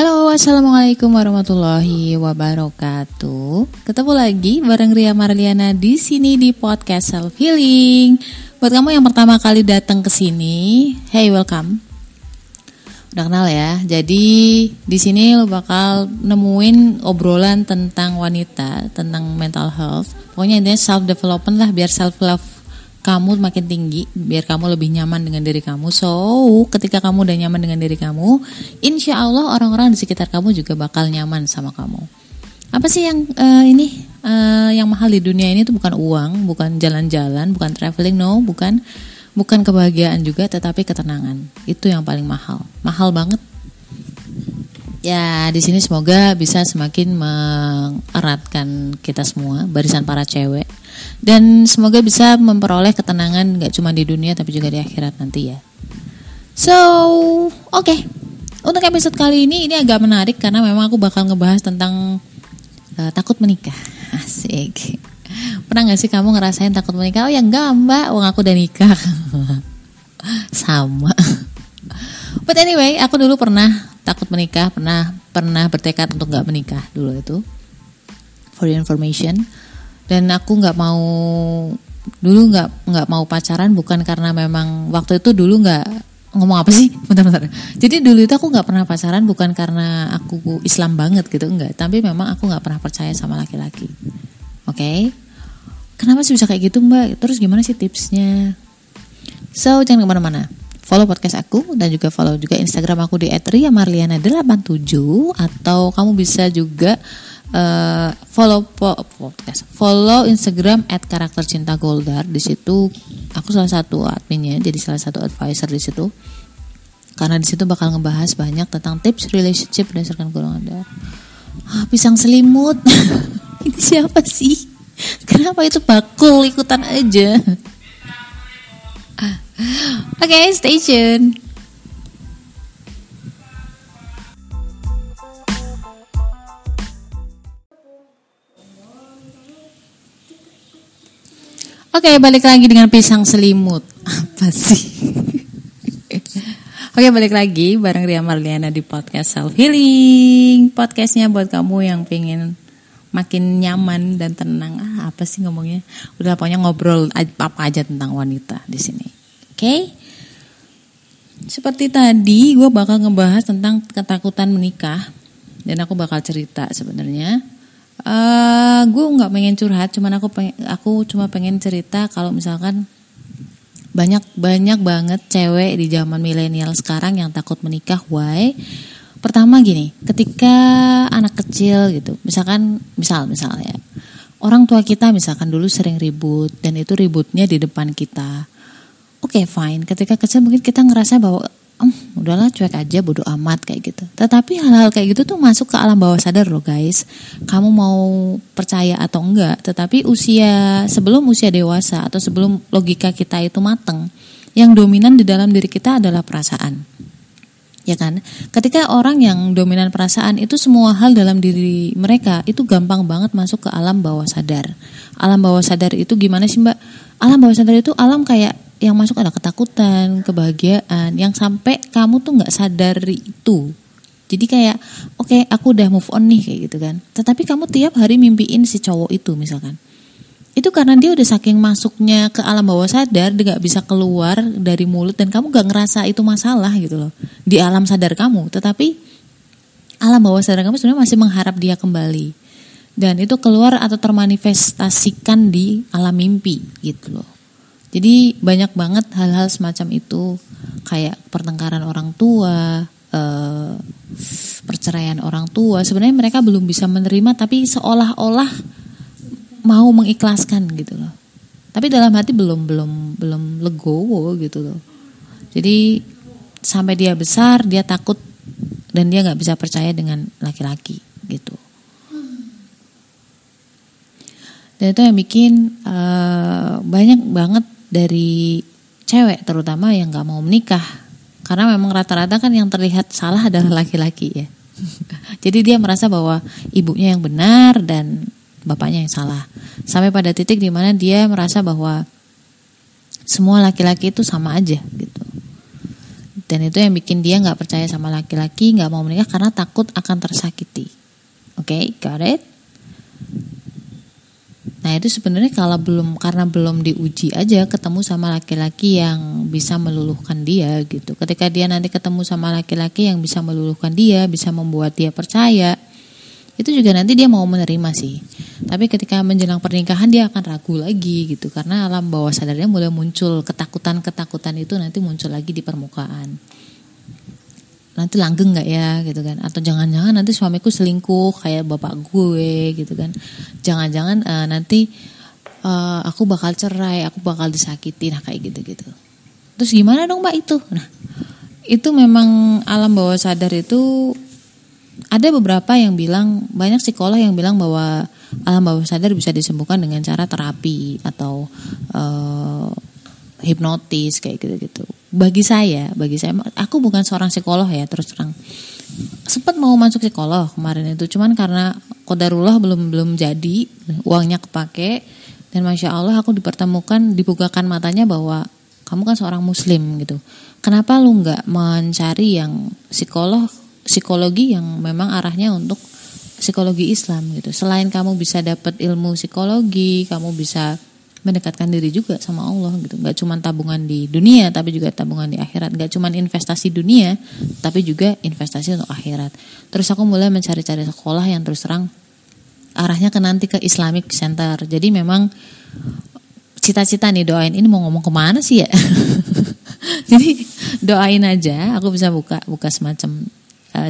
Halo, assalamualaikum warahmatullahi wabarakatuh. Ketemu lagi bareng Ria Marliana di sini di podcast Self Healing. Buat kamu yang pertama kali datang ke sini, hey welcome. Udah kenal ya. Jadi di sini lo bakal nemuin obrolan tentang wanita, tentang mental health. Pokoknya intinya self development lah, biar self love kamu makin tinggi, biar kamu lebih nyaman dengan diri kamu. So, ketika kamu udah nyaman dengan diri kamu, insya Allah orang-orang di sekitar kamu juga bakal nyaman sama kamu. Apa sih yang yang mahal di dunia ini tuh bukan uang, bukan jalan-jalan, bukan traveling, no, bukan kebahagiaan juga, tetapi ketenangan. Itu yang paling mahal, mahal banget. Ya, di sini semoga bisa semakin mengeratkan kita semua, barisan para cewek. Dan semoga bisa memperoleh ketenangan gak cuma di dunia tapi juga di akhirat nanti ya. So, oke. Untuk episode kali ini agak menarik karena memang aku bakal ngebahas tentang takut menikah. Asik. Pernah gak sih kamu ngerasain takut menikah? Oh ya enggak mbak, wong aku udah nikah. Sama. But anyway, aku dulu pernah takut menikah, pernah bertekad untuk gak menikah dulu itu, for your information. Dan aku nggak mau pacaran, bukan karena memang waktu itu dulu nggak ngomong apa sih, bentar. Jadi dulu itu aku nggak pernah pacaran bukan karena aku Islam banget gitu, enggak. Tapi memang aku nggak pernah percaya sama laki-laki. Oke. Kenapa sih bisa kayak gitu mbak? Terus gimana sih tipsnya? So jangan kemana-mana. Follow podcast aku dan juga follow juga Instagram aku di @riamarliana87, atau kamu bisa juga follow Instagram @karaktercintagoldar. Di situ aku salah satu adminnya, jadi salah satu advisor di situ. Karena di situ bakal ngebahas banyak tentang tips relationship berdasarkan golongan darah. Pisang selimut. Ini siapa sih? Kenapa itu bakul ikutan aja? Okay, stay tuned. Okay, balik lagi dengan pisang selimut. Apa sih? Okay, balik lagi bareng Ria Marliana di podcast Self Healing. Podcastnya buat kamu yang pengen makin nyaman dan tenang. Apa sih ngomongnya? Udah pokoknya ngobrol apa aja tentang wanita di sini. Okay. Seperti tadi gue bakal ngebahas tentang ketakutan menikah. Dan aku bakal cerita sebenarnya. Gue gak pengen curhat, cuman aku cuma pengen cerita kalau misalkan banyak banget cewek di zaman milenial sekarang yang takut menikah. Why? Pertama gini, ketika anak kecil gitu, misal ya, orang tua kita misalkan dulu sering ribut, dan itu ributnya di depan kita. Oke, fine. Ketika kecil mungkin kita ngerasa bahwa udahlah cuek aja, bodo amat kayak gitu. Tetapi hal-hal kayak gitu tuh masuk ke alam bawah sadar loh guys. Kamu mau percaya atau enggak, tetapi sebelum usia dewasa atau sebelum logika kita itu mateng, yang dominan di dalam diri kita adalah perasaan. Ya kan? Ketika orang yang dominan perasaan itu, semua hal dalam diri mereka itu gampang banget masuk ke alam bawah sadar. Alam bawah sadar itu gimana sih mbak? Alam bawah sadar itu alam kayak yang masuk ada ketakutan, kebahagiaan, yang sampai kamu tuh nggak sadari itu. Jadi kayak okay, aku udah move on nih kayak gitu kan. Tetapi kamu tiap hari mimpiin si cowok itu misalkan. Itu karena dia udah saking masuknya ke alam bawah sadar, dia nggak bisa keluar dari mulut, dan kamu nggak ngerasa itu masalah gitu loh di alam sadar kamu. Tetapi alam bawah sadar kamu sebenarnya masih mengharap dia kembali, dan itu keluar atau termanifestasikan di alam mimpi gitu loh. Jadi banyak banget hal-hal semacam itu, kayak pertengkaran orang tua, perceraian orang tua. Sebenarnya mereka belum bisa menerima, tapi seolah-olah mau mengikhlaskan gitu loh. Tapi dalam hati belum legowo gitu loh. Jadi sampai dia besar, dia takut dan dia nggak bisa percaya dengan laki-laki gitu. Dan itu yang bikin banyak banget dari cewek terutama yang gak mau menikah, karena memang rata-rata kan yang terlihat salah adalah laki-laki ya. Jadi dia merasa bahwa ibunya yang benar dan bapaknya yang salah, sampai pada titik dimana dia merasa bahwa semua laki-laki itu sama aja gitu. Dan itu yang bikin dia gak percaya sama laki-laki, gak mau menikah karena takut akan tersakiti. Oke, got it? Nah itu sebenarnya karena belum diuji aja, ketemu sama laki-laki yang bisa meluluhkan dia gitu. Ketika dia nanti ketemu sama laki-laki yang bisa meluluhkan dia, bisa membuat dia percaya, itu juga nanti dia mau menerima sih. Tapi ketika menjelang pernikahan dia akan ragu lagi gitu, karena alam bawah sadarnya mulai muncul, ketakutan-ketakutan itu nanti muncul lagi di permukaan. Nanti langgeng gak ya gitu kan, atau jangan-jangan nanti suamiku selingkuh kayak bapak gue gitu kan, jangan-jangan nanti aku bakal cerai, aku bakal disakiti, nah kayak gitu-gitu. Terus gimana dong mbak itu? Nah itu memang alam bawah sadar itu ada beberapa yang bilang, banyak psikolog yang bilang bahwa alam bawah sadar bisa disembuhkan dengan cara terapi atau hipnotis kayak gitu-gitu. Bagi saya, aku bukan seorang psikolog ya, terus terang. Sempat mau masuk psikolog kemarin itu, cuman karena qadarullah belum jadi, uangnya kepake, dan Masya Allah aku dipertemukan, dibukakan matanya bahwa kamu kan seorang muslim gitu. Kenapa lu gak mencari yang psikologi yang memang arahnya untuk psikologi Islam gitu. Selain kamu bisa dapat ilmu psikologi, kamu bisa mendekatkan diri juga sama Allah gitu. Gak cuma tabungan di dunia tapi juga tabungan di akhirat. Gak cuma investasi dunia tapi juga investasi untuk akhirat. Terus aku mulai mencari-cari sekolah yang terus terang arahnya ke Islamic Center. Jadi memang cita-cita nih, doain ini mau ngomong kemana sih ya. Jadi doain aja aku bisa buka semacam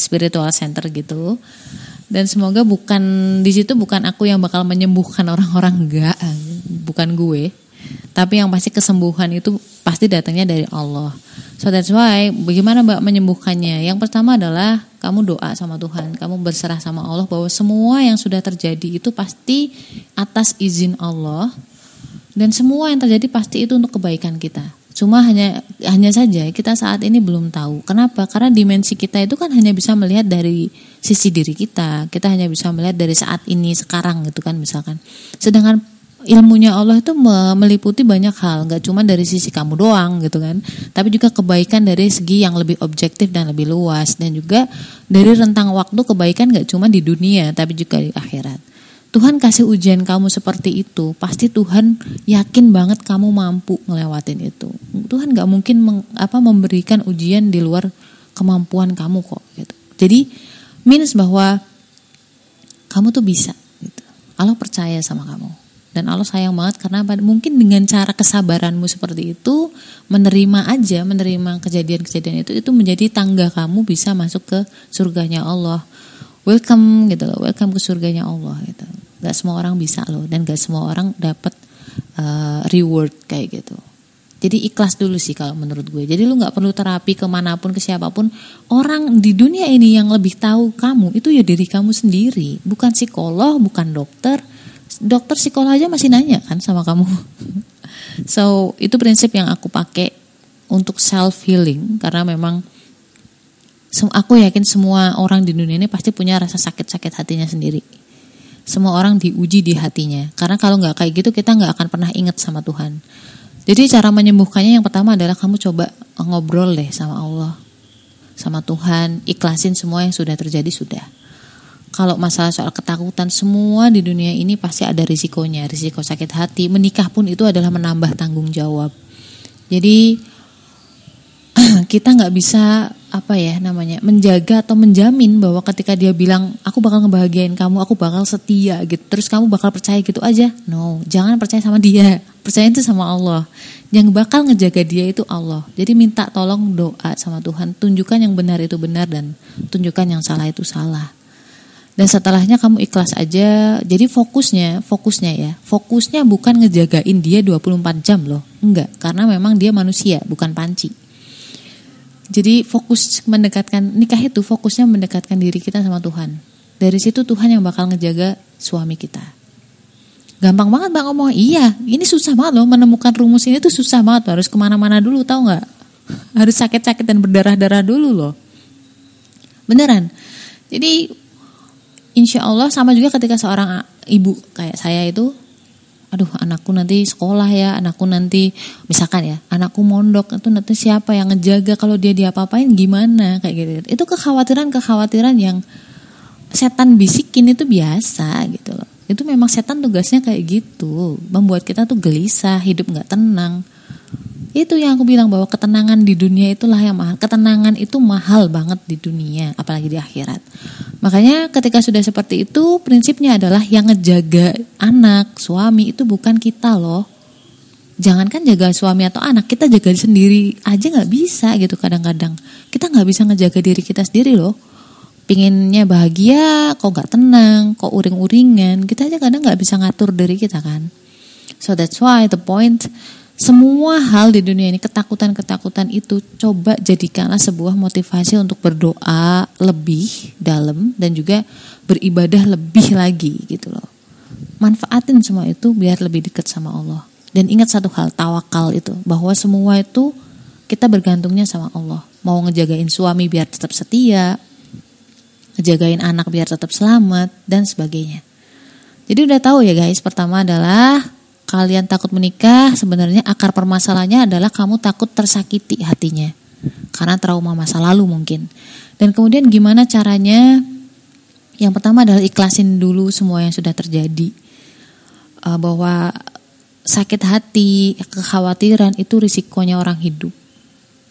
spiritual center gitu. Dan semoga bukan di situ, bukan aku yang bakal menyembuhkan orang-orang, enggak, bukan gue. Tapi yang pasti kesembuhan itu pasti datangnya dari Allah. So that's why, bagaimana Mbak menyembuhkannya? Yang pertama adalah kamu doa sama Tuhan, kamu berserah sama Allah bahwa semua yang sudah terjadi itu pasti atas izin Allah, dan semua yang terjadi pasti itu untuk kebaikan kita. Cuma hanya saja kita saat ini belum tahu. Kenapa? Karena dimensi kita itu kan hanya bisa melihat dari sisi diri kita. Kita hanya bisa melihat dari saat ini, sekarang gitu kan misalkan. Sedangkan ilmunya Allah itu meliputi banyak hal. Gak cuma dari sisi kamu doang gitu kan. Tapi juga kebaikan dari segi yang lebih objektif dan lebih luas. Dan juga dari rentang waktu kebaikan gak cuma di dunia tapi juga di akhirat. Tuhan kasih ujian kamu seperti itu, pasti Tuhan yakin banget kamu mampu ngelewatin itu. Tuhan gak mungkin memberikan ujian di luar kemampuan kamu kok. Gitu. Jadi means bahwa kamu tuh bisa. Gitu. Allah percaya sama kamu. Dan Allah sayang banget karena mungkin dengan cara kesabaranmu seperti itu, menerima kejadian-kejadian itu menjadi tangga kamu bisa masuk ke surganya Allah. Welcome gitu loh, welcome ke surganya Allah gitu. Gak semua orang bisa loh, dan gak semua orang dapat reward kayak gitu. Jadi ikhlas dulu sih kalau menurut gue. Jadi lu gak perlu terapi kemanapun, ke siapapun. Orang di dunia ini yang lebih tahu kamu itu ya diri kamu sendiri. Bukan psikolog, bukan dokter. Dokter psikolog aja masih nanya kan sama kamu. So itu prinsip yang aku pakai untuk self healing, karena memang aku yakin semua orang di dunia ini pasti punya rasa sakit-sakit hatinya sendiri. Semua orang diuji di hatinya. Karena kalau gak kayak gitu kita gak akan pernah ingat sama Tuhan. Jadi cara menyembuhkannya yang pertama adalah kamu coba ngobrol deh sama Allah, sama Tuhan, ikhlasin semua yang sudah terjadi sudah. Kalau masalah soal ketakutan, semua di dunia ini pasti ada risikonya. Risiko sakit hati, menikah pun itu adalah menambah tanggung jawab. Jadi kita gak bisa menjaga atau menjamin bahwa ketika dia bilang aku bakal ngebahagiain kamu, aku bakal setia gitu, terus kamu bakal percaya gitu aja. No, jangan percaya sama dia, percaya itu sama Allah. Yang bakal ngejaga dia itu Allah. Jadi minta tolong, doa sama Tuhan, tunjukkan yang benar itu benar dan tunjukkan yang salah itu salah. Dan setelahnya kamu ikhlas aja. Jadi fokusnya bukan ngejagain dia 24 jam loh, enggak, karena memang dia manusia bukan panci. Jadi fokus mendekatkan, nikah itu fokusnya mendekatkan diri kita sama Tuhan. Dari situ Tuhan yang bakal ngejaga suami kita. Gampang banget bang ngomong, iya ini susah banget loh, menemukan rumus ini tuh susah banget. Harus kemana-mana dulu tahu gak? Harus sakit-sakit dan berdarah-darah dulu loh. Beneran. Jadi insya Allah sama juga ketika seorang ibu kayak saya itu, aduh anakku nanti sekolah ya, anakku nanti misalkan ya, anakku mondok itu nanti siapa yang ngejaga, kalau dia diapa-apain gimana, kayak gitu. Itu kekhawatiran-kekhawatiran yang setan bisikin itu biasa gitu loh. Itu memang setan tugasnya kayak gitu, membuat kita tuh gelisah, hidup gak tenang. Itu yang aku bilang bahwa ketenangan di dunia itulah yang mahal. Ketenangan itu mahal banget di dunia, apalagi di akhirat. Makanya ketika sudah seperti itu, prinsipnya adalah yang ngejaga anak, suami itu bukan kita loh. Jangankan jaga suami atau anak, kita jaga sendiri aja gak bisa gitu kadang-kadang. Kita gak bisa ngejaga diri kita sendiri loh. Pinginnya bahagia, kok gak tenang, kok uring-uringan. Kita aja kadang gak bisa ngatur diri kita kan. So that's why the point, semua hal di dunia ini, ketakutan-ketakutan itu coba jadikanlah sebuah motivasi untuk berdoa lebih dalam dan juga beribadah lebih lagi gitu loh. Manfaatin semua itu biar lebih dekat sama Allah. Dan ingat satu hal, tawakal itu, bahwa semua itu kita bergantungnya sama Allah. Mau ngejagain suami biar tetap setia, ngejagain anak biar tetap selamat, dan sebagainya. Jadi udah tahu ya guys, pertama adalah kalian takut menikah, sebenarnya akar permasalahannya adalah kamu takut tersakiti hatinya karena trauma masa lalu mungkin. Dan kemudian gimana caranya? Yang pertama adalah ikhlasin dulu semua yang sudah terjadi. Bahwa sakit hati, kekhawatiran itu risikonya orang hidup.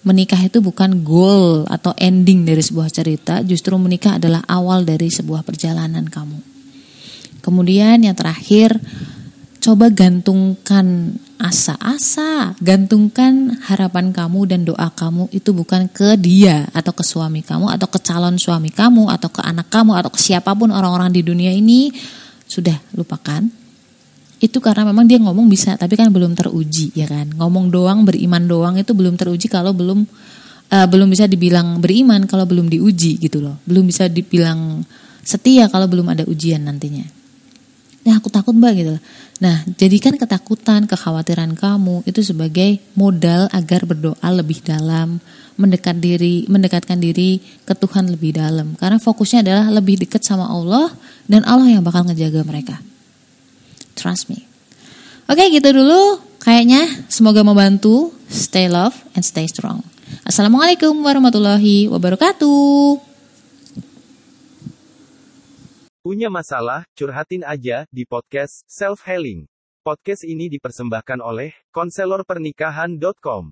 Menikah itu bukan goal atau ending dari sebuah cerita, justru menikah adalah awal dari sebuah perjalanan kamu. Kemudian yang terakhir, coba gantungkan asa-asa, gantungkan harapan kamu dan doa kamu itu bukan ke dia atau ke suami kamu atau ke calon suami kamu atau ke anak kamu atau ke siapapun orang-orang di dunia ini. Sudah, lupakan. Itu karena memang dia ngomong bisa, tapi kan belum teruji ya kan. Ngomong doang, beriman doang itu belum teruji kalau belum bisa dibilang beriman kalau belum diuji gitu loh. Belum bisa dibilang setia kalau belum ada ujian nantinya. Nah aku takut mbak gitu. Nah jadikan ketakutan, kekhawatiran kamu itu sebagai modal agar berdoa lebih dalam, mendekatkan diri ke Tuhan lebih dalam. Karena fokusnya adalah lebih dekat sama Allah dan Allah yang bakal ngejaga mereka. Trust me. Oke gitu dulu kayaknya. Semoga membantu. Stay love and stay strong. Assalamualaikum warahmatullahi wabarakatuh. Punya masalah, curhatin aja di podcast Self Healing. Podcast ini dipersembahkan oleh konselorpernikahan.com.